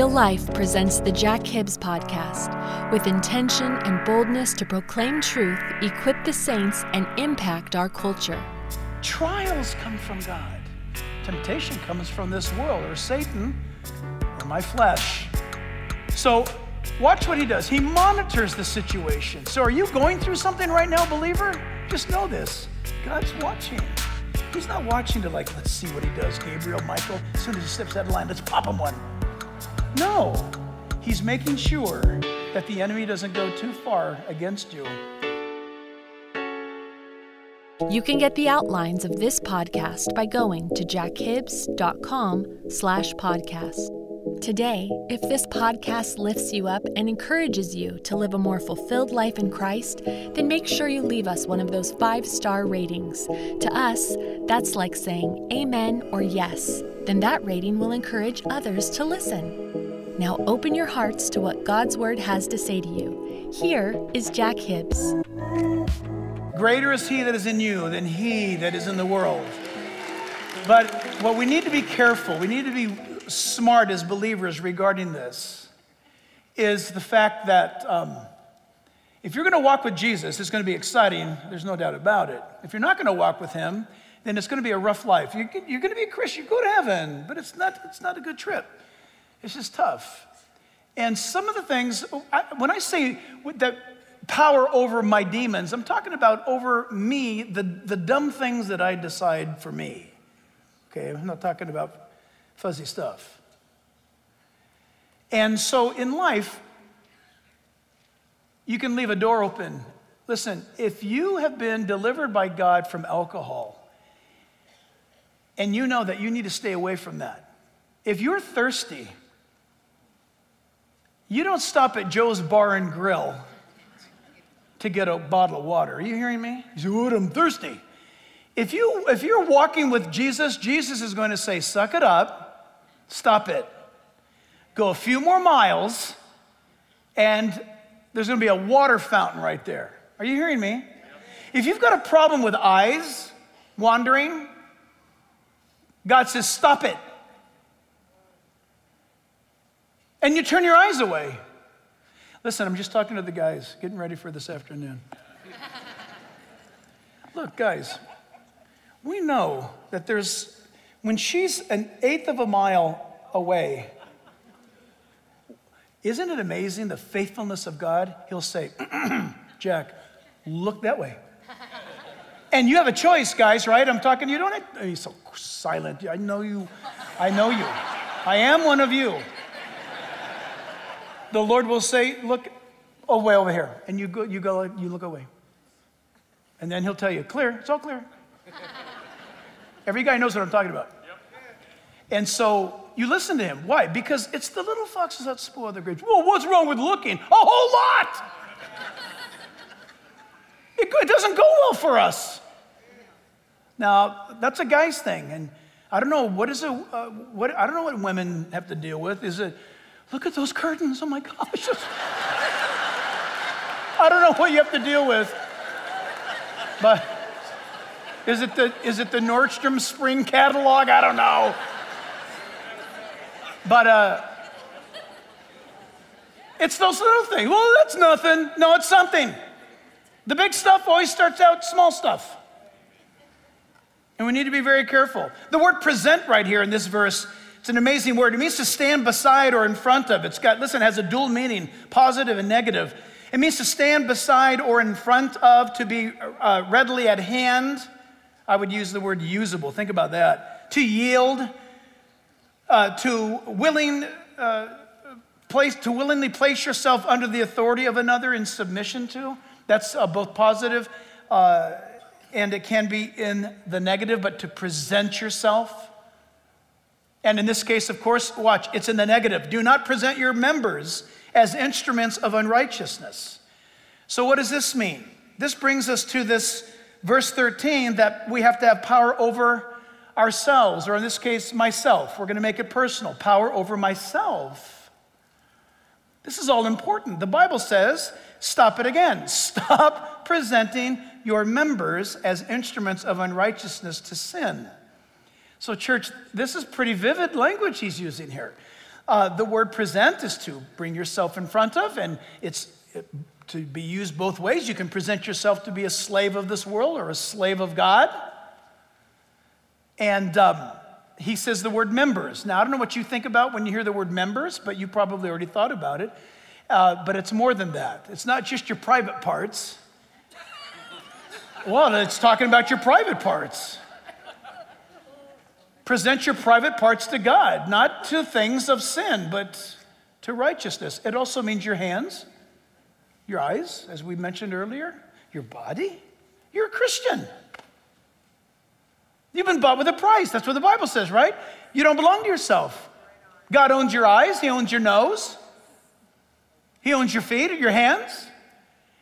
Real Life presents the Jack Hibbs Podcast with intention and boldness to proclaim truth, equip the saints, and impact our culture. Trials come from God. Temptation comes from this world or Satan or my flesh. So watch what he does. He monitors the situation. So are you going through something right now, believer? Just know this. God's watching. He's not watching to like, let's see what he does. Gabriel, Michael, as soon as he steps out of line, let's pop him one. No, he's making sure that the enemy doesn't go too far against you. You can get the outlines of this podcast by going to jackhibbs.com/podcast. Today, if this podcast lifts you up and encourages you to live a more fulfilled life in Christ, then make sure you leave us one of those 5-star ratings. To us, that's like saying amen or yes. Then that rating will encourage others to listen. Now open your hearts to what God's Word has to say to you. Here is Jack Hibbs. Greater is he that is in you than he that is in the world. But what we need to be careful, we need to be smart as believers regarding this, is the fact that if you're going to walk with Jesus, it's going to be exciting. There's no doubt about it. If you're not going to walk with him, then it's going to be a rough life. You're going to be a Christian. You go to heaven, but it's not a good trip. It's just tough. And some of the things, when I say that, power over my demons, I'm talking about over me, the dumb things that I decide for me. Okay, I'm not talking about fuzzy stuff. And so in life, you can leave a door open. Listen, if you have been delivered by God from alcohol, and you know that you need to stay away from that. If you're thirsty, you don't stop at Joe's Bar and Grill to get a bottle of water. Are you hearing me? You say, "Oh, I'm thirsty." If you're walking with Jesus, Jesus is going to say, suck it up, stop it. Go a few more miles, and there's going to be a water fountain right there. Are you hearing me? If you've got a problem with eyes wandering, God says, stop it. And you turn your eyes away. Listen, I'm just talking to the guys, getting ready for this afternoon. Look, guys, we know that when she's an eighth of a mile away, isn't it amazing the faithfulness of God? He'll say, Jack, look that way. And you have a choice, guys, right? I'm talking to you, don't I? He's so silent. I know you. I am one of you. The Lord will say, look away over here. And you go, you look away. And then he'll tell you, clear, it's all clear. Every guy knows what I'm talking about. Yep. And so you listen to him. Why? Because it's the little foxes that spoil the grapes. Well, what's wrong with looking? A whole lot. It doesn't go well for us. Now, that's a guy's thing. And I don't know, I don't know what women have to deal with. Is it, look at those curtains, oh my gosh. I don't know what you have to deal with. But is it the Nordstrom spring catalog? I don't know. But it's those little things. Well, that's nothing. No, it's something. The big stuff always starts out small stuff. And we need to be very careful. The word present right here in this verse, it's an amazing word. It means to stand beside or in front of. It has a dual meaning, positive and negative. It means to stand beside or in front of, to be readily at hand. I would use the word usable. Think about that. To yield, to willingly place yourself under the authority of another in submission to. That's both positive and it can be in the negative, but to present yourself. And in this case, of course, watch, it's in the negative. Do not present your members as instruments of unrighteousness. So what does this mean? This brings us to this verse 13 that we have to have power over ourselves, or in this case, myself. We're going to make it personal. Power over myself. This is all important. The Bible says, stop it again. Stop presenting your members as instruments of unrighteousness to sin. So church, this is pretty vivid language he's using here. The word present is to bring yourself in front of, and it's to be used both ways. You can present yourself to be a slave of this world or a slave of God. And he says the word members. Now, I don't know what you think about when you hear the word members, but you probably already thought about it. But it's more than that. It's not just your private parts. Well, it's talking about your private parts. Present your private parts to God, not to things of sin, but to righteousness. It also means your hands, your eyes, as we mentioned earlier, your body. You're a Christian. You've been bought with a price. That's what the Bible says, right? You don't belong to yourself. God owns your eyes. He owns your nose. He owns your feet, your hands,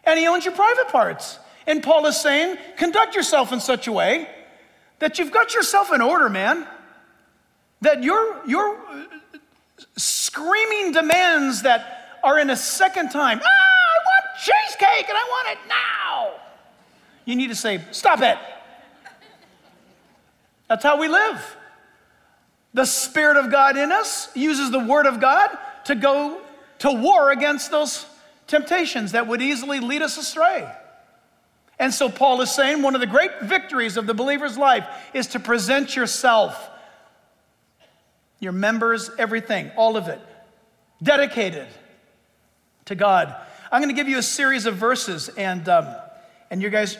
and he owns your private parts. And Paul is saying, conduct yourself in such a way that you've got yourself in order, man. That your screaming demands that are in a second time, I want cheesecake and I want it now. You need to say, stop it. That's how we live. The Spirit of God in us uses the Word of God to go to war against those temptations that would easily lead us astray. And so Paul is saying one of the great victories of the believer's life is to present yourself, your members, everything, all of it, dedicated to God. I'm going to give you a series of verses, and you guys,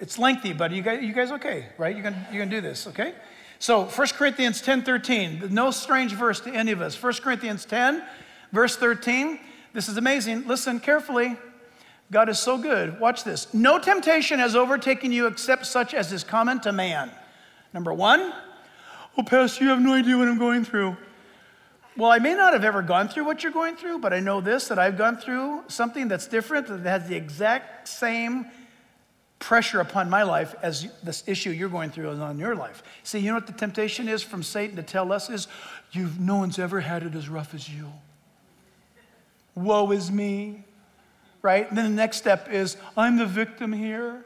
it's lengthy, but you guys okay, right? You're going to do this, okay? So 1 Corinthians 10:13, no strange verse to any of us. 1 Corinthians 10, verse 13, this is amazing. Listen carefully. God is so good. Watch this. No temptation has overtaken you except such as is common to man. Number one, oh, Pastor, you have no idea what I'm going through. Well, I may not have ever gone through what you're going through, but I know this, that I've gone through something that's different, that has the exact same pressure upon my life as this issue you're going through is on your life. See, you know what the temptation is from Satan to tell us is, no one's ever had it as rough as you. Woe is me. Right? And then the next step is, I'm the victim here.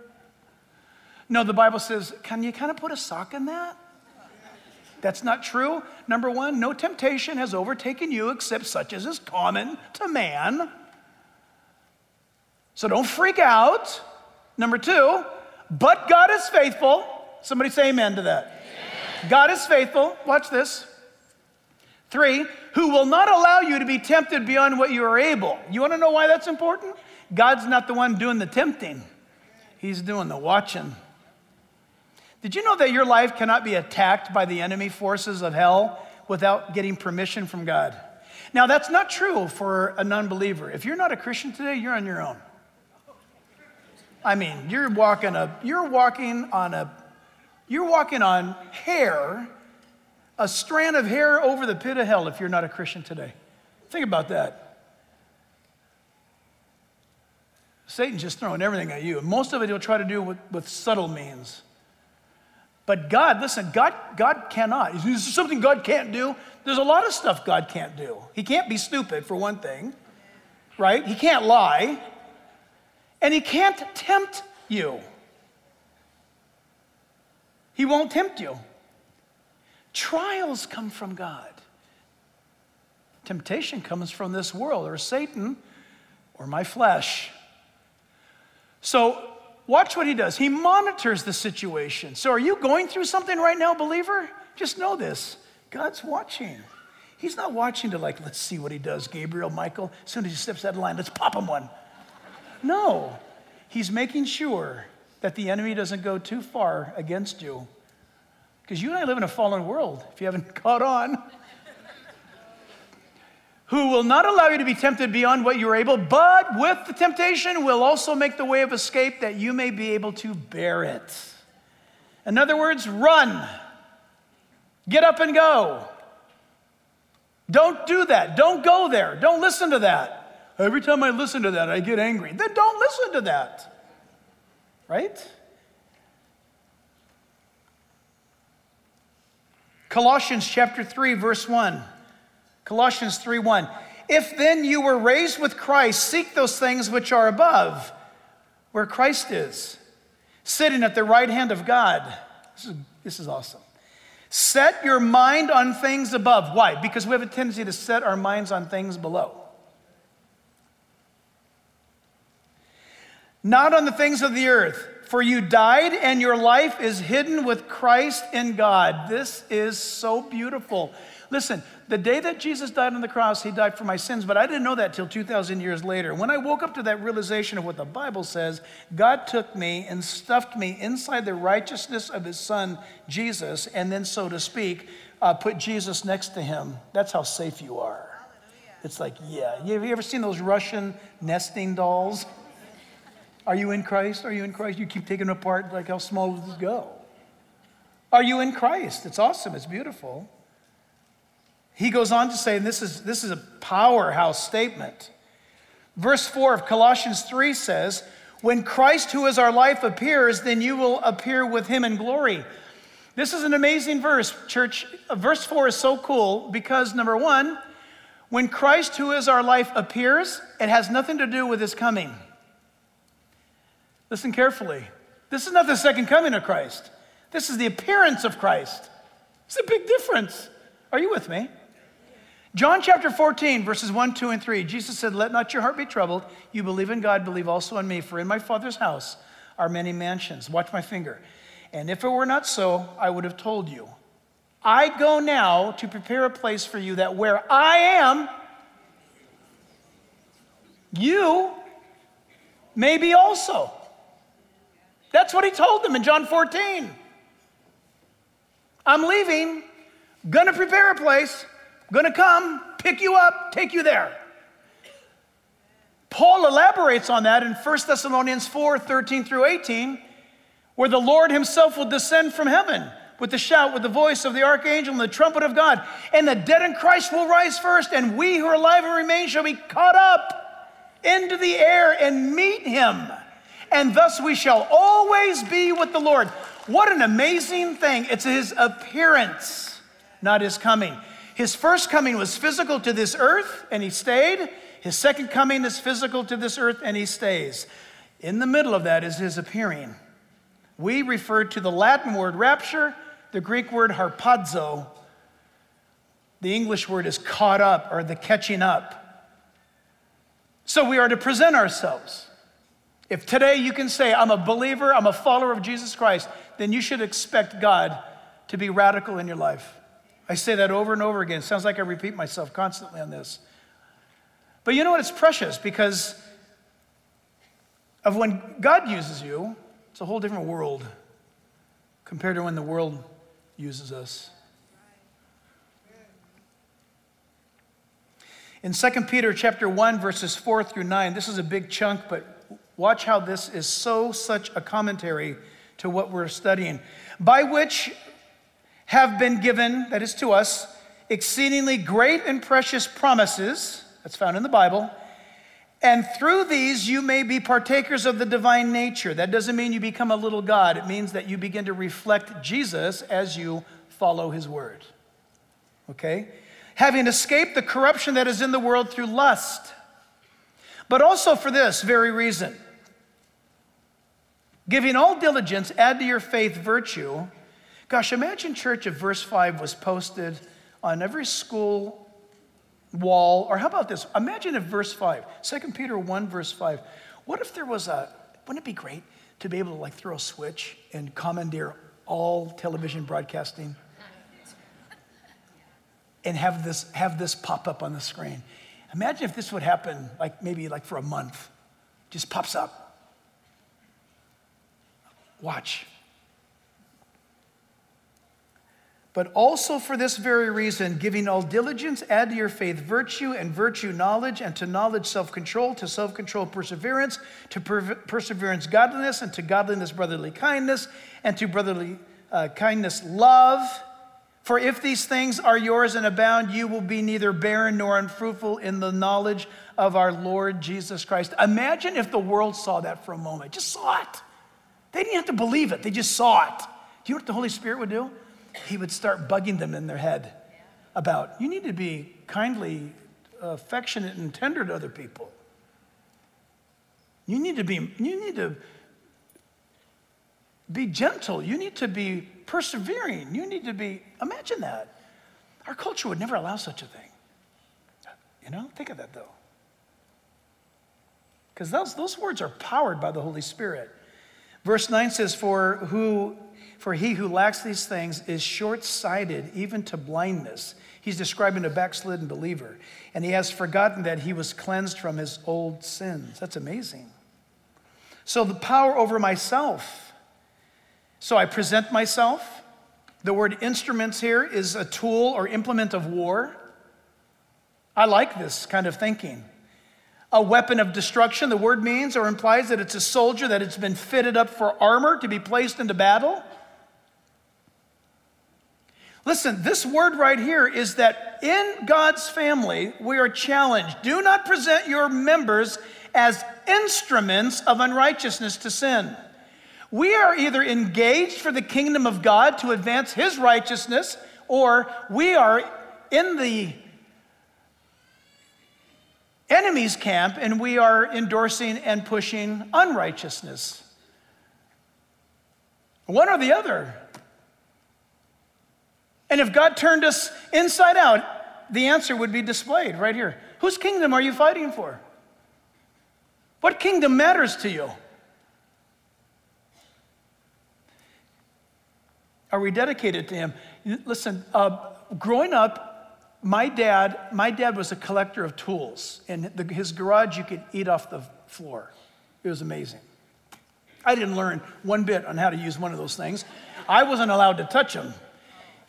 No, the Bible says, can you kind of put a sock in that? That's not true. Number one, no temptation has overtaken you except such as is common to man. So don't freak out. Number two, but God is faithful. Somebody say amen to that. Amen. God is faithful. Watch this. Three, who will not allow you to be tempted beyond what you are able. You want to know why that's important? God's not the one doing the tempting. He's doing the watching. Did you know that your life cannot be attacked by the enemy forces of hell without getting permission from God? Now, that's not true for a non-believer. If you're not a Christian today, you're on your own. I mean, you're walking on hair, a strand of hair over the pit of hell if you're not a Christian today. Think about that. Satan's just throwing everything at you. And most of it he'll try to do with subtle means. But God, listen, God cannot. Is there something God can't do? There's a lot of stuff God can't do. He can't be stupid, for one thing, right? He can't lie. And he can't tempt you. He won't tempt you. Trials come from God. Temptation comes from this world or Satan or my flesh. So watch what he does. He monitors the situation. So are you going through something right now, believer? Just know this. God's watching. He's not watching to let's see what he does, Gabriel, Michael. As soon as he steps out of line, let's pop him one. No. He's making sure that the enemy doesn't go too far against you. Because you and I live in a fallen world, if you haven't caught on. Who will not allow you to be tempted beyond what you are able, but with the temptation will also make the way of escape that you may be able to bear it. In other words, run. Get up and go. Don't do that. Don't go there. Don't listen to that. Every time I listen to that, I get angry. Then don't listen to that. Right? Colossians chapter 3, verse 1. Colossians 3:1. If then you were raised with Christ, seek those things which are above, where Christ is, sitting at the right hand of God. This is awesome. Set your mind on things above. Why? Because we have a tendency to set our minds on things below. Not on the things of the earth, for you died and your life is hidden with Christ in God. This is so beautiful. Listen, the day that Jesus died on the cross, he died for my sins, but I didn't know that till 2,000 years later. When I woke up to that realization of what the Bible says, God took me and stuffed me inside the righteousness of his son, Jesus, and then, so to speak, put Jesus next to him. That's how safe you are. It's like, yeah. Have you ever seen those Russian nesting dolls? Are you in Christ? Are you in Christ? You keep taking them apart, like, how small will this go? Are you in Christ? It's awesome. It's beautiful. He goes on to say, and this is a powerhouse statement. Verse 4 of Colossians 3 says, when Christ, who is our life, appears, then you will appear with him in glory. This is an amazing verse, church. Verse 4 is so cool because, number one, when Christ, who is our life, appears, it has nothing to do with his coming. Listen carefully. This is not the second coming of Christ. This is the appearance of Christ. It's a big difference. Are you with me? John chapter 14, verses 1, 2, and 3. Jesus said, let not your heart be troubled. You believe in God, believe also in me. For in my Father's house are many mansions. Watch my finger. And if it were not so, I would have told you. I go now to prepare a place for you, that where I am, you may be also. That's what he told them in John 14. I'm leaving, gonna prepare a place, gonna come, pick you up, take you there. Paul elaborates on that in 1 Thessalonians 4, 13 through 18, where the Lord himself will descend from heaven with the shout, with the voice of the archangel and the trumpet of God, and the dead in Christ will rise first, and we who are alive and remain shall be caught up into the air and meet him. And thus we shall always be with the Lord. What an amazing thing. It's his appearance, not his coming. His first coming was physical to this earth, and he stayed. His second coming is physical to this earth, and he stays. In the middle of that is his appearing. We refer to the Latin word rapture, the Greek word harpazo. The English word is caught up, or the catching up. So we are to present ourselves. If today you can say, I'm a believer, I'm a follower of Jesus Christ, then you should expect God to be radical in your life. I say that over and over again. It sounds like I repeat myself constantly on this. But you know what? It's precious because of when God uses you, it's a whole different world compared to when the world uses us. In 2 Peter chapter 1, verses 4 through 9, this is a big chunk, but watch how this is such a commentary to what we're studying. By which have been given, that is to us, exceedingly great and precious promises, that's found in the Bible, and through these you may be partakers of the divine nature. That doesn't mean you become a little God. It means that you begin to reflect Jesus as you follow his word. Okay? Having escaped the corruption that is in the world through lust, but also for this very reason, giving all diligence, add to your faith virtue. Gosh, imagine, church, if verse 5 was posted on every school wall. Or how about this? Imagine if verse 5, 2 Peter 1, verse 5. What if there was wouldn't it be great to be able to like throw a switch and commandeer all television broadcasting and have this pop up on the screen? Imagine if this would happen, maybe for a month. Just pops up. Watch. But also for this very reason, giving all diligence, add to your faith virtue, and virtue knowledge, and to knowledge self-control, to self-control perseverance, to perseverance godliness, and to godliness brotherly kindness, and to brotherly kindness love. For if these things are yours and abound, you will be neither barren nor unfruitful in the knowledge of our Lord Jesus Christ. Imagine if the world saw that for a moment. Just saw it. They didn't have to believe it. They just saw it. Do you know what the Holy Spirit would do? He would start bugging them in their head about, you need to be kindly, affectionate, and tender to other people. You need to be gentle. You need to be persevering. You need to be, imagine that. Our culture would never allow such a thing. You know, think of that though. Because those words are powered by the Holy Spirit. Verse 9 says, For he who lacks these things is short-sighted, even to blindness. He's describing a backslidden believer. And he has forgotten that he was cleansed from his old sins. That's amazing. So the power over myself. So I present myself. The word instruments here is a tool or implement of war. I like this kind of thinking. A weapon of destruction, the word means or implies that it's a soldier, that it's been fitted up for armor to be placed into battle. Listen, this word right here is that in God's family, we are challenged. Do not present your members as instruments of unrighteousness to sin. We are either engaged for the kingdom of God to advance his righteousness, or we are in the enemy's camp, and we are endorsing and pushing unrighteousness. One or the other. And if God turned us inside out, the answer would be displayed right here. Whose kingdom are you fighting for? What kingdom matters to you? Are we dedicated to him? Listen, growing up, My dad was a collector of tools. In his garage, you could eat off the floor. It was amazing. I didn't learn one bit on how to use one of those things. I wasn't allowed to touch them.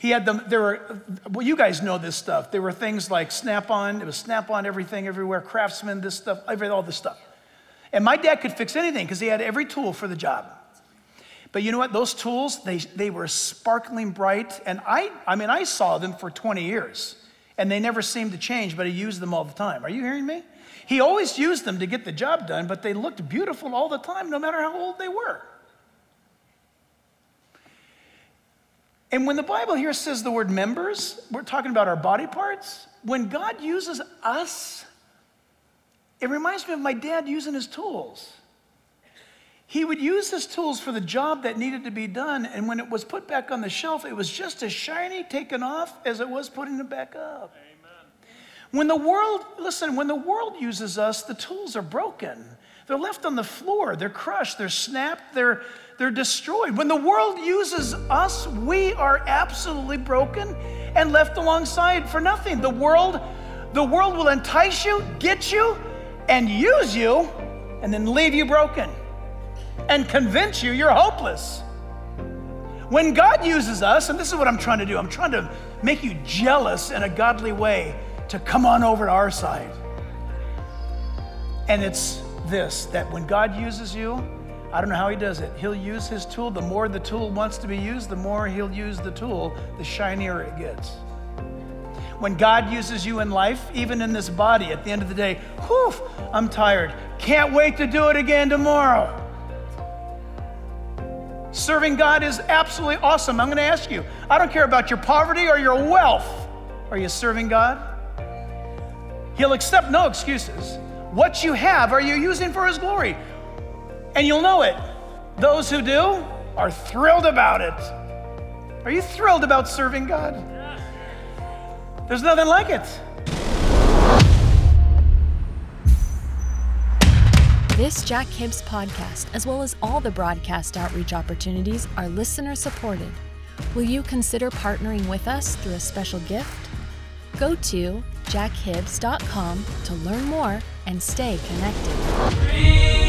Well, you guys know this stuff. There were things like Snap-on. It was Snap-on everything, everywhere. Craftsman, this stuff, all this stuff. And my dad could fix anything because he had every tool for the job. But you know what? Those tools, they were sparkling bright. And I saw them for 20 years. And they never seemed to change, but he used them all the time. Are you hearing me? He always used them to get the job done, but they looked beautiful all the time, no matter how old they were. And when the Bible here says the word members, we're talking about our body parts. When God uses us, it reminds me of my dad using his tools. He would use his tools for the job that needed to be done, and when it was put back on the shelf, it was just as shiny taken off as it was putting it back up. Amen. When the world uses us, the tools are broken. They're left on the floor. They're crushed. They're snapped. They're destroyed. When the world uses us, we are absolutely broken and left alongside for nothing. The world will entice you, get you, and use you, and then leave you broken. And convince you you're hopeless. When God uses us, and this is what I'm trying to do, I'm trying to make you jealous in a godly way to come on over to our side. And it's this, that when God uses you, I don't know how he does it, he'll use his tool. The more the tool wants to be used, the more he'll use the tool, the shinier it gets. When God uses you in life, even in this body, at the end of the day, whew, I'm tired. Can't wait to do it again tomorrow. Serving God is absolutely awesome. I'm going to ask you, I don't care about your poverty or your wealth. Are you serving God? He'll accept no excuses. What you have, are you using for his glory? And you'll know it. Those who do are thrilled about it. Are you thrilled about serving God? There's nothing like it. This Jack Hibbs podcast, as well as all the broadcast outreach opportunities, are listener-supported. Will you consider partnering with us through a special gift? Go to jackhibbs.com to learn more and stay connected.